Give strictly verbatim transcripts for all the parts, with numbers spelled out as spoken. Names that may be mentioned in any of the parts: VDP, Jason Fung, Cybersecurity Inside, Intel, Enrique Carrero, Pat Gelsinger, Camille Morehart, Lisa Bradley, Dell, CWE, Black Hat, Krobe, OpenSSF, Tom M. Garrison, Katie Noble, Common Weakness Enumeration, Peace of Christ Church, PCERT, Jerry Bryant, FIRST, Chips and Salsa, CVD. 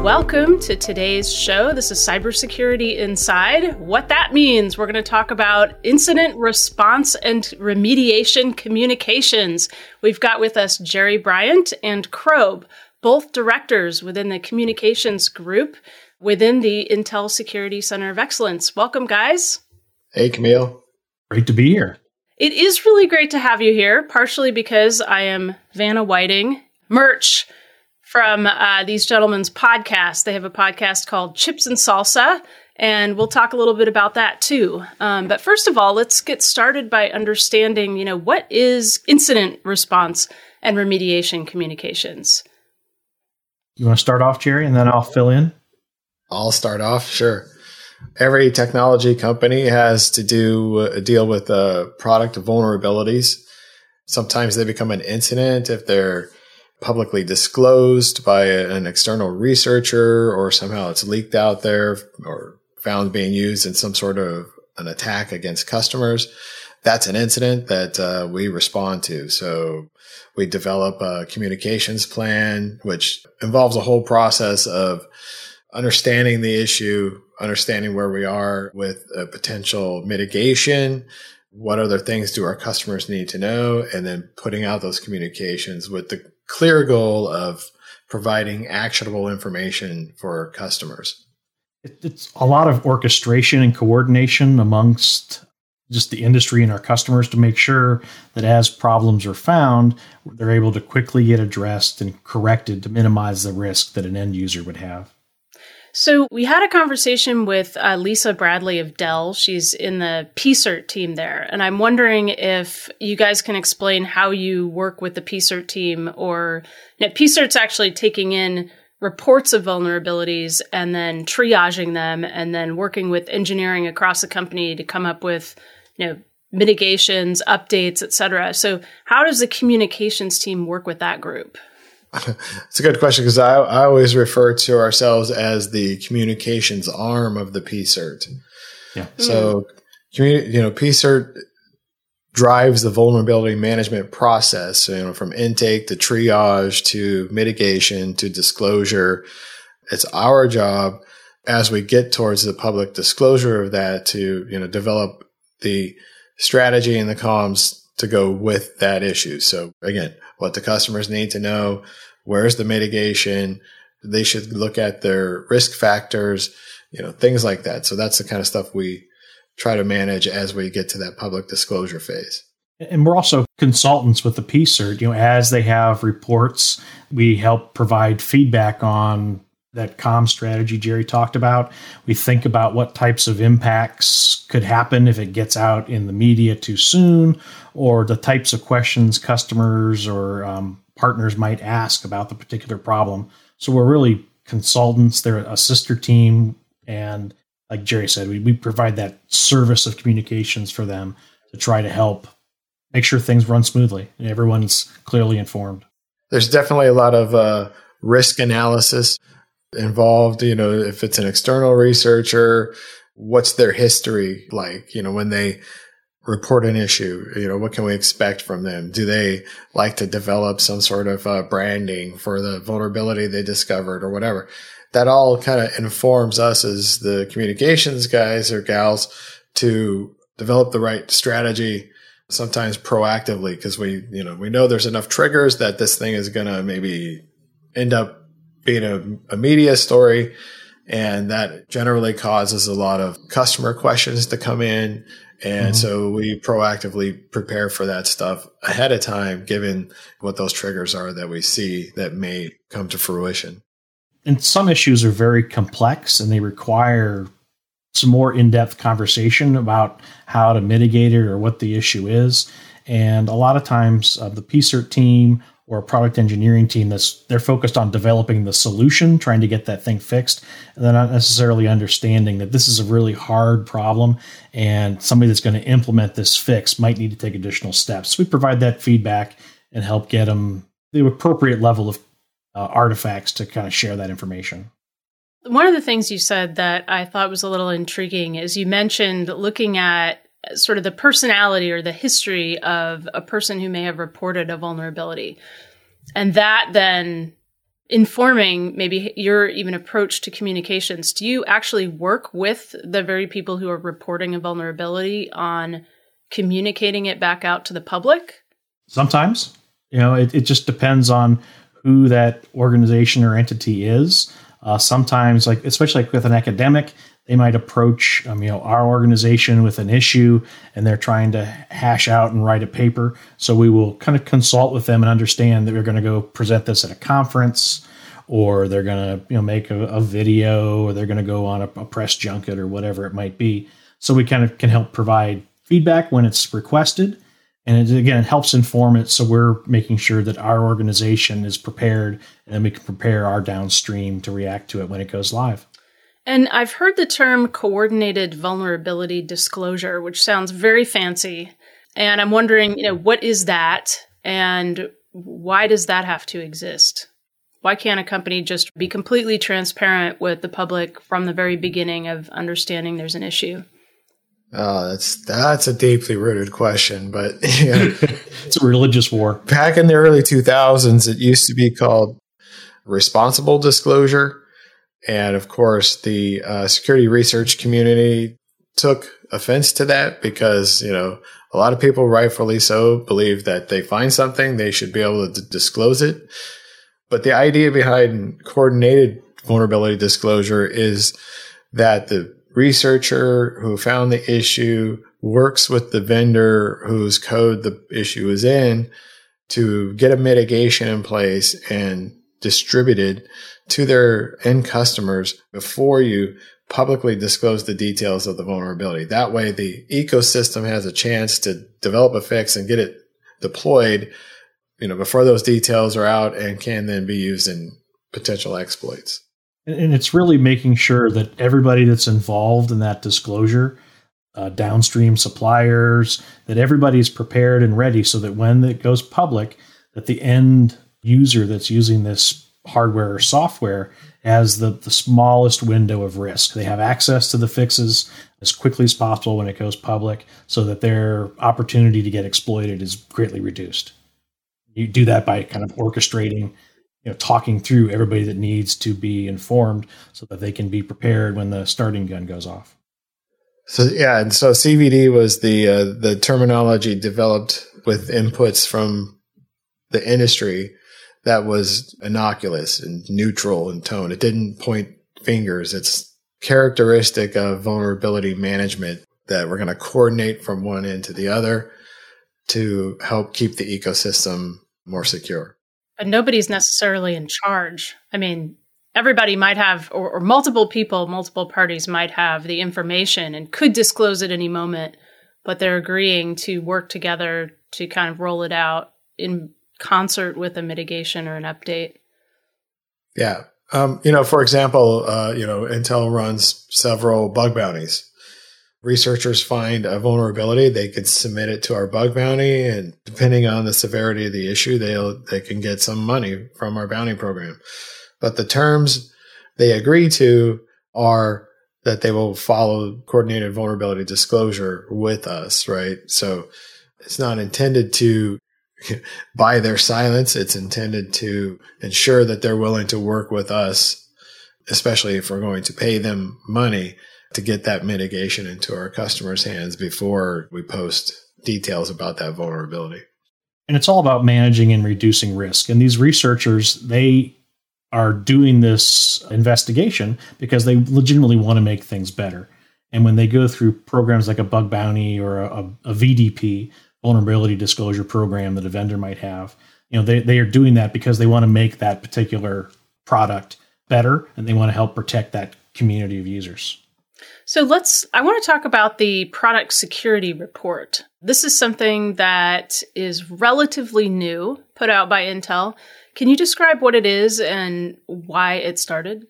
Welcome to today's show. This is Cybersecurity Inside. What that means, we're going to talk about incident response and remediation communications. We've got with us Jerry Bryant and Krobe, both directors within the communications group within the Intel Security Center of Excellence. Welcome, guys. Hey, Camille. Great to be here. It is really great to have you here, partially because I am Vanna Whiting merch from uh, these gentlemen's podcast. They have a podcast called Chips and Salsa, and we'll talk a little bit about that too. Um, but first of all, let's get started by understanding, you know, what is incident response and remediation communications? You want to start off, Jerry, and then I'll fill in? I'll start off, sure. Every technology company has to do uh, deal with uh, product vulnerabilities. Sometimes they become an incident if they're publicly disclosed by an external researcher, or somehow it's leaked out there or found being used in some sort of an attack against customers. That's an incident that uh, we respond to. So we develop a communications plan, which involves a whole process of understanding the issue, understanding where we are with a potential mitigation. What other things do our customers need to know? And then putting out those communications with the clear goal of providing actionable information for customers. It's a lot of orchestration and coordination amongst just the industry and our customers to make sure that as problems are found, they're able to quickly get addressed and corrected to minimize the risk that an end user would have. So we had a conversation with uh, Lisa Bradley of Dell. She's in the P CERT team there. And I'm wondering if you guys can explain how you work with the P CERT team, or you know, P CERT's actually taking in reports of vulnerabilities and then triaging them and then working with engineering across the company to come up with, you know, mitigations, updates, et cetera. So how does the communications team work with that group? It's a good question, because I, I always refer to ourselves as the communications arm of the P CERT. Yeah. So, communi- you know, P CERT drives the vulnerability management process, you know, from intake to triage to mitigation to disclosure. It's our job as we get towards the public disclosure of that to, you know, develop the strategy and the comms to go with that issue. So again, what the customers need to know, where's the mitigation? They should look at their risk factors, you know, things like that. So that's the kind of stuff we try to manage as we get to that public disclosure phase. And we're also consultants with the P CERT. You know, as they have reports, we help provide feedback on that comm strategy Jerry talked about. We think about what types of impacts could happen if it gets out in the media too soon, or the types of questions customers or um, partners might ask about the particular problem. So we're really consultants. They're a sister team. And like Jerry said, we, we provide that service of communications for them to try to help make sure things run smoothly and everyone's clearly informed. There's definitely a lot of uh, risk analysis involved. You know, if it's an external researcher, what's their history like? You know, when they report an issue, you know, what can we expect from them? Do they like to develop some sort of uh, branding for the vulnerability they discovered or whatever? That all kind of informs us as the communications guys or gals to develop the right strategy, sometimes proactively, because we, you know, we know there's enough triggers that this thing is going to maybe end up being a, a media story, and that generally causes a lot of customer questions to come in. And mm-hmm. so we proactively prepare for that stuff ahead of time, given what those triggers are that we see that may come to fruition. And some issues are very complex and they require some more in-depth conversation about how to mitigate it or what the issue is. And a lot of times uh, the P CERT team or a product engineering team that's they're focused on developing the solution, trying to get that thing fixed, and they're not necessarily understanding that this is a really hard problem, and somebody that's going to implement this fix might need to take additional steps. We provide that feedback and help get them the appropriate level of uh, artifacts to kind of share that information. One of the things you said that I thought was a little intriguing is you mentioned looking at sort of the personality or the history of a person who may have reported a vulnerability. And that then informing maybe your even approach to communications. Do you actually work with the very people who are reporting a vulnerability on communicating it back out to the public? Sometimes. You know, it, it just depends on who that organization or entity is. Uh, sometimes, like especially like with an academic, they might approach um, you know our organization with an issue, and they're trying to hash out and write a paper. So we will kind of consult with them and understand that we're going to go present this at a conference, or they're going to you know make a, a video, or they're going to go on a, a press junket, or whatever it might be. So we kind of can help provide feedback when it's requested. And it, again, it helps inform it. So we're making sure that our organization is prepared, and then we can prepare our downstream to react to it when it goes live. And I've heard the term coordinated vulnerability disclosure, which sounds very fancy. And I'm wondering, you know, what is that and why does that have to exist? Why can't a company just be completely transparent with the public from the very beginning of understanding there's an issue? Oh, that's that's a deeply rooted question, but you know, it's a religious war. Back in the early two thousands, it used to be called responsible disclosure. And of course, the uh, security research community took offense to that because, you know, a lot of people, rightfully so, believe that they find something, they should be able to d- disclose it. But the idea behind coordinated vulnerability disclosure is that the researcher who found the issue works with the vendor whose code the issue is in to get a mitigation in place and distributed to their end customers before you publicly disclose the details of the vulnerability. That way, the ecosystem has a chance to develop a fix and get it deployed, you know, before those details are out and can then be used in potential exploits. And it's really making sure that everybody that's involved in that disclosure, uh, downstream suppliers, that everybody's prepared and ready so that when it goes public, that the end user that's using this hardware or software has the, the smallest window of risk. They have access to the fixes as quickly as possible when it goes public so that their opportunity to get exploited is greatly reduced. You do that by kind of orchestrating, you know, talking through everybody that needs to be informed so that they can be prepared when the starting gun goes off. So, yeah. And so C V D was the, uh, the terminology developed with inputs from the industry that was innocuous and neutral in tone. It didn't point fingers. It's characteristic of vulnerability management that we're going to coordinate from one end to the other to help keep the ecosystem more secure. But nobody's necessarily in charge. I mean, everybody might have, or, or multiple people, multiple parties might have the information and could disclose at any moment, but they're agreeing to work together to kind of roll it out in concert with a mitigation or an update. Yeah. Um, you know, for example, uh, you know, Intel runs several bug bounties. Researchers find a vulnerability, they could submit it to our bug bounty, and depending on the severity of the issue, they'll they can get some money from our bounty program. But the terms they agree to are that they will follow coordinated vulnerability disclosure with us, right? So it's not intended to buy their silence. It's intended to ensure that they're willing to work with us, especially if we're going to pay them money, to get that mitigation into our customers' hands before we post details about that vulnerability. And it's all about managing and reducing risk. And these researchers, they are doing this investigation because they legitimately want to make things better. And when they go through programs like a bug bounty or a, a V D P, vulnerability disclosure program that a vendor might have, you know, they, they are doing that because they want to make that particular product better and they want to help protect that community of users. So let's, I want to talk about the product security report. This is something that is relatively new, put out by Intel. Can you describe what it is and why it started?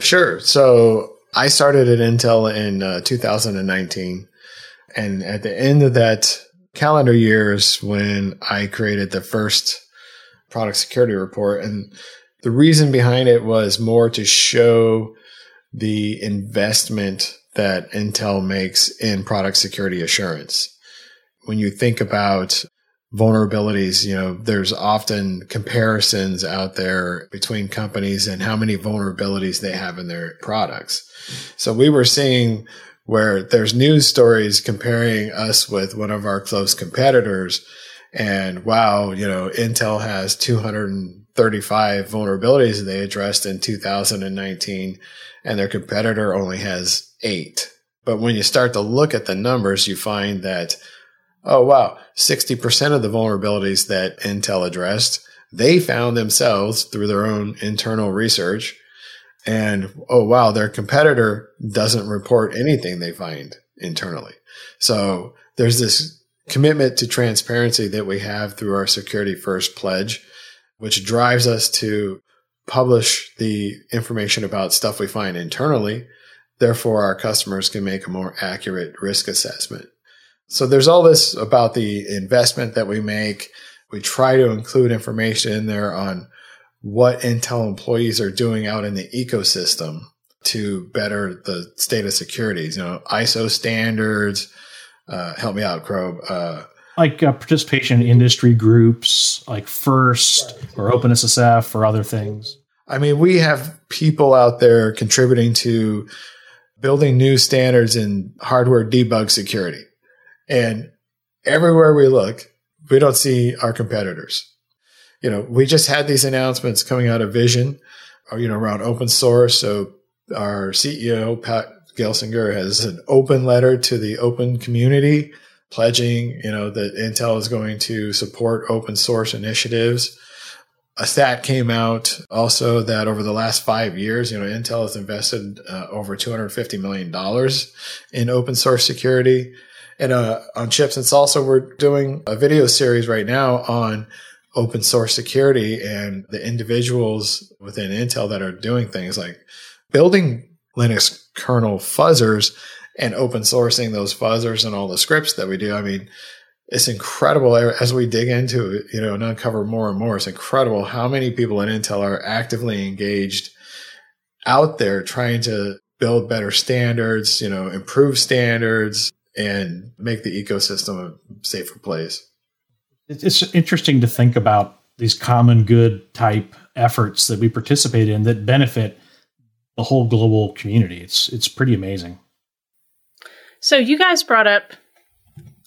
Sure. So I started at Intel in uh, two thousand nineteen. And at the end of that calendar year is when I created the first product security report. And the reason behind it was more to show the investment that Intel makes in product security assurance. When you think about vulnerabilities, you know, there's often comparisons out there between companies and how many vulnerabilities they have in their products. So we were seeing where there's news stories comparing us with one of our close competitors. And wow, you know, Intel has two hundred thirty-five vulnerabilities that they addressed in two thousand nineteen, and their competitor only has eight. But when you start to look at the numbers, you find that, oh, wow, sixty percent of the vulnerabilities that Intel addressed, they found themselves through their own internal research. And, oh, wow, their competitor doesn't report anything they find internally. So there's this commitment to transparency that we have through our Security First pledge, which drives us to publish the information about stuff we find internally. Therefore, our customers can make a more accurate risk assessment. So there's all this about the investment that we make. We try to include information in there on what Intel employees are doing out in the ecosystem to better the state of security. You know, I S O standards. Uh, help me out, Krobe. Uh, Like uh, participation in industry groups, like FIRST or OpenSSF or other things. I mean, we have people out there contributing to building new standards in hardware debug security. And everywhere we look, we don't see our competitors. You know, we just had these announcements coming out of Vision, or, you know, around open source. So our C E O, Pat Gelsinger, has an open letter to the open community, pledging, you know, that Intel is going to support open source initiatives. A stat came out also that over the last five years, you know, Intel has invested uh, over two hundred fifty million dollars in open source security. And uh, on Chips and Salsa, we're doing a video series right now on open source security and the individuals within Intel that are doing things like building Linux kernel fuzzers and open sourcing those fuzzers and all the scripts that we do. I mean, it's incredible as we dig into it, you know, and uncover more and more. It's incredible how many people at Intel are actively engaged out there trying to build better standards, you know, improve standards and make the ecosystem a safer place. It's interesting to think about these common good type efforts that we participate in that benefit the whole global community. It's, it's pretty amazing. So you guys brought up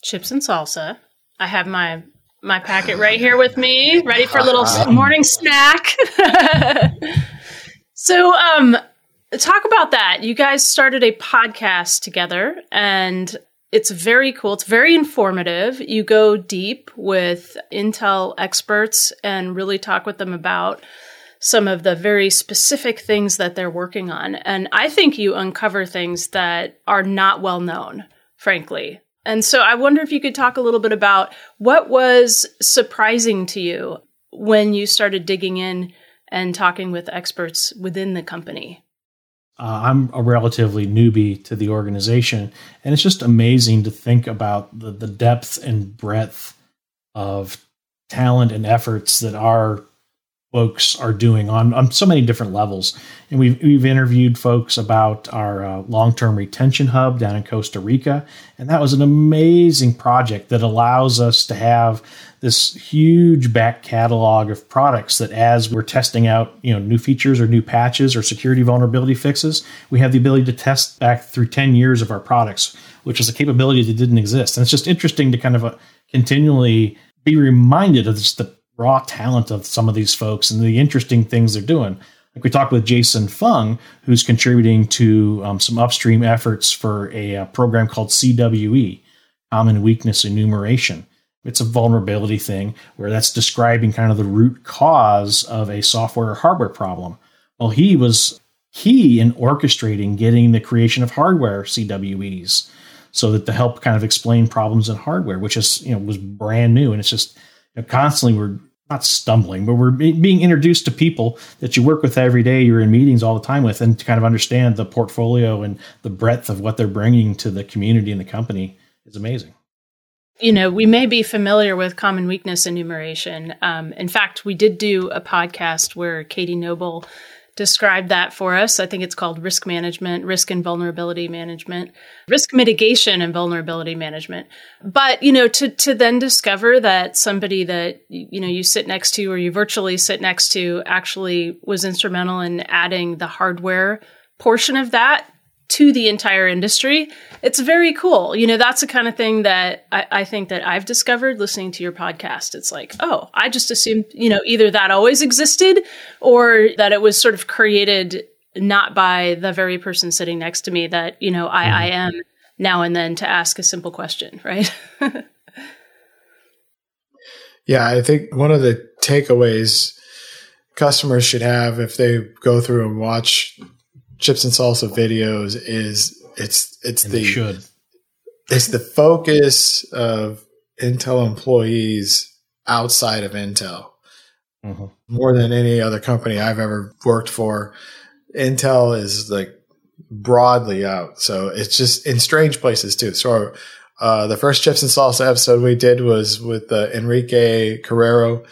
Chips and Salsa. I have my my packet right here with me, ready for a little morning snack. So um, talk about that. You guys started a podcast together, and it's very cool. It's very informative. You go deep with Intel experts and really talk with them about some of the very specific things that they're working on. And I think you uncover things that are not well known, frankly. And so I wonder if you could talk a little bit about what was surprising to you when you started digging in and talking with experts within the company. Uh, I'm a relatively newbie to the organization, and it's just amazing to think about the, the depth and breadth of talent and efforts that our folks are doing on, on so many different levels. And we've, we've interviewed folks about our uh, long-term retention hub down in Costa Rica. And that was an amazing project that allows us to have this huge back catalog of products that as we're testing out, you know, new features or new patches or security vulnerability fixes, we have the ability to test back through ten years of our products, which is a capability that didn't exist. And it's just interesting to kind of uh, continually be reminded of just the raw talent of some of these folks and the interesting things they're doing. Like we talked with Jason Fung, who's contributing to um, some upstream efforts for a, a program called C W E, Common Weakness Enumeration. It's a vulnerability thing where that's describing kind of the root cause of a software or hardware problem. Well, he was key in orchestrating getting the creation of hardware C W Es, so that to help kind of explain problems in hardware, which is, you know, was brand new. And it's just, you know, constantly we're not stumbling, but we're be- being introduced to people that you work with every day, you're in meetings all the time with, and to kind of understand the portfolio and the breadth of what they're bringing to the community and the company is amazing. You know, we may be familiar with Common Weakness Enumeration. Um, in fact, we did do a podcast where Katie Noble described that for us. I think it's called Risk Management, Risk and Vulnerability Management, Risk Mitigation and Vulnerability Management. But, you know, to to then discover that somebody that, you know, you sit next to or you virtually sit next to actually was instrumental in adding the hardware portion of that to the entire industry, it's very cool. You know, that's the kind of thing that I, I think that I've discovered listening to your podcast. It's like, oh, I just assumed, you know, either that always existed or that it was sort of created not by the very person sitting next to me that, you know, I, mm-hmm. I am now and then to ask a simple question, right? Yeah, I think one of the takeaways customers should have if they go through and watch Chips and Salsa videos is it's it's and the should. it's the focus of Intel employees outside of Intel. Mm-hmm. More than any other company I've ever worked for, Intel is like broadly out. So it's just in strange places too. So uh, the first Chips and Salsa episode we did was with uh, Enrique Carrero,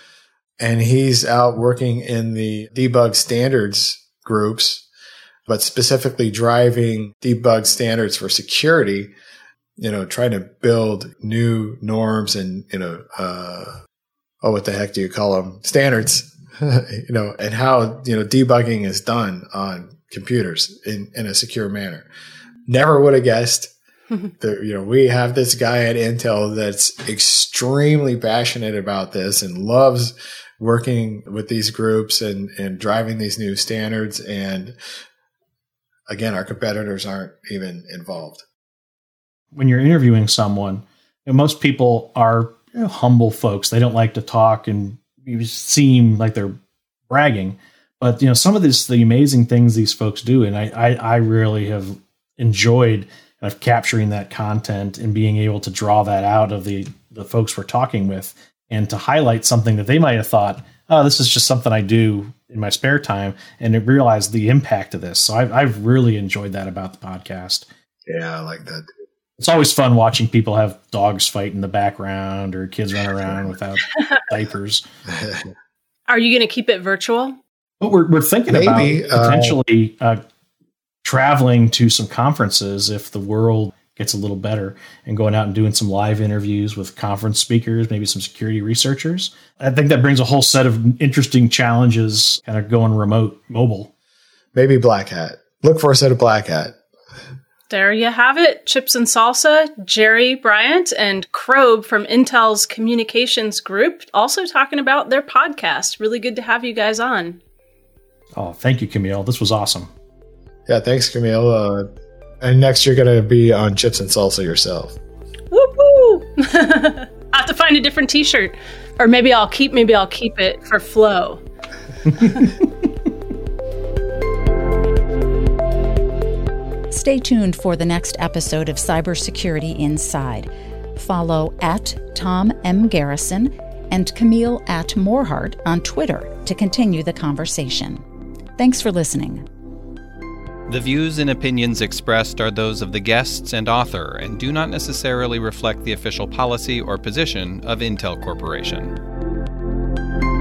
and he's out working in the debug standards groups, but specifically driving debug standards for security, you know, trying to build new norms and, you know, uh, oh, what the heck do you call them? Standards, you know, and how, you know, debugging is done on computers in, in a secure manner. Never would have guessed that, you know, we have this guy at Intel that's extremely passionate about this and loves working with these groups and, and driving these new standards. And again, our competitors aren't even involved. When you're interviewing someone, you know, most people are, you know, humble folks. They don't like to talk and you seem like they're bragging. But, you know, some of this, the amazing things these folks do, and I, I, I really have enjoyed kind of capturing that content and being able to draw that out of the, the folks we're talking with and to highlight something that they might have thought, oh, this is just something I do in my spare time, and it realized the impact of this. So I've, I've really enjoyed that about the podcast. Yeah, I like that. It's always fun watching people have dogs fight in the background or kids run around without diapers. Are you going to keep it virtual? But we're, we're thinking Maybe, about potentially uh, uh, traveling to some conferences if the world gets a little better, and going out and doing some live interviews with conference speakers, maybe some security researchers. I think that brings a whole set of interesting challenges kind of going remote mobile. Maybe Black Hat. Look for a set of Black Hat. There you have it. Chips and Salsa, Jerry Bryant, and Krobe from Intel's communications group, also talking about their podcast. Really good to have you guys on. Oh, thank you, Camille. This was awesome. Yeah, thanks, Camille. Uh, And next, you're going to be on Chips and Salsa yourself. Whoop woo! I have to find a different T-shirt, or maybe I'll keep maybe I'll keep it for Flow. Stay tuned for the next episode of Cybersecurity Inside. Follow at Tom M. Garrison and Camille at Morehart on Twitter to continue the conversation. Thanks for listening. The views and opinions expressed are those of the guests and author and do not necessarily reflect the official policy or position of Intel Corporation.